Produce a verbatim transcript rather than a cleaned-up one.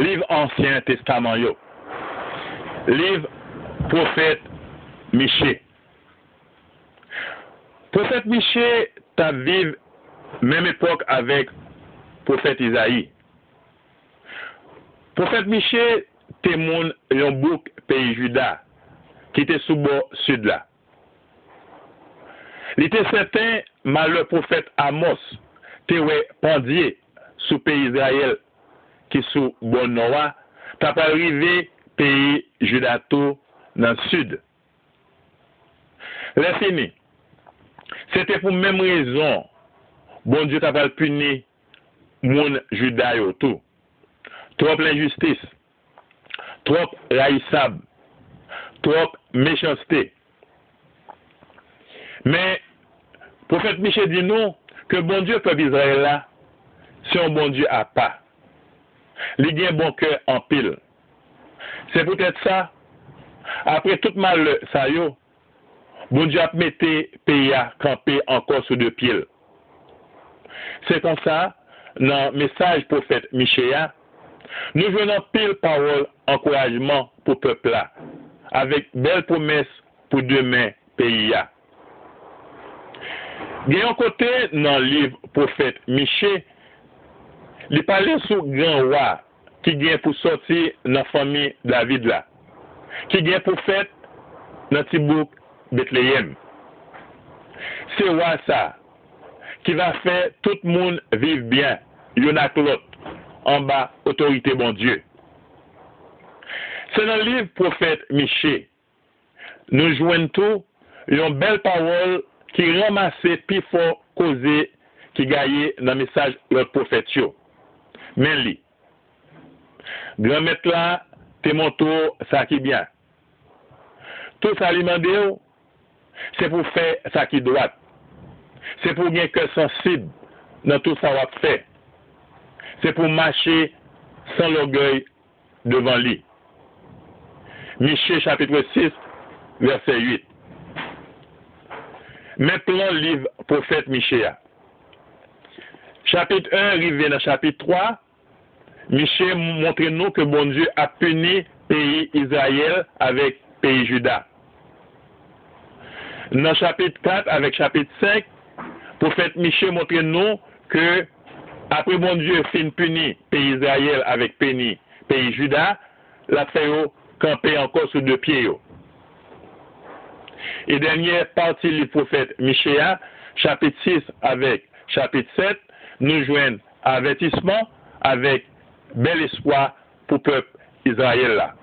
livre Ancien Testament yo, livre prophète Michée. Prophète Michée t'a vécu même époque avec prophète Isaïe. Prophète Michée témoigne un bouc pays Juda qui était sous bord sud là. Il était certain malheureux prophète Amos te wè pendier sous pays Israël qui sous bon noa t'a pas arrivé pays Juda tout dans sud. Là fini. C'était pour même raison bon Dieu t'a pas puni moun Juda yo tout. Trop l'injustice, trop raïssable, trop méchanceté. Mais prophète Michée dit non que bon Dieu peuple Israël là, c'est un bon Dieu à pas. Il gagne bon cœur en pile. C'est peut-être ça. Après tout mal ça yo, bon Dieu a metté pays à camper encore sous deux pieds. C'est comme ça dans message prophète Michée. Nous venons pile parole encouragement pour peuple là, avec belles promesses pour demain pays. D'un côté dans le livre prophète Michée, il parlait sur grand roi qui vient pour sortir dans la famille David là, qui vient pour faire dans Tibouk Bethléem. C'est roi ça qui va faire tout le monde vivre bien, yonak l'autre. En bas, autorité bon Dieu. C'est dans le livre prophète Michée. Nous joignons tout une belle parole qui ramassait plus fort causé qui gagnait dans le message le prophète. Mais lui, grand maître là, t'es mon tour, ça qui bien. Tout ça lui demande, c'est pour faire ça qui droit. C'est pour gagner que sensible dans tout ça qu'on fait. C'est pour marcher sans l'orgueil devant lui. Michée chapitre six, verset huit. Maintenant, livre prophète Michée. Chapitre un, arrivé dans chapitre trois, Michée montre nous que bon Dieu a puni pays Israël avec pays Juda. Dans chapitre quatre, avec chapitre cinq, prophète Michée montre nous que après bon Dieu fin puni pays Israël avec pays pays Juda, la fait camper encore sous deux pieds. Et dernière partie du prophète Michée, chapitre six avec chapitre sept, nous joignent avertissement avec bel espoir pour peuple Israël là.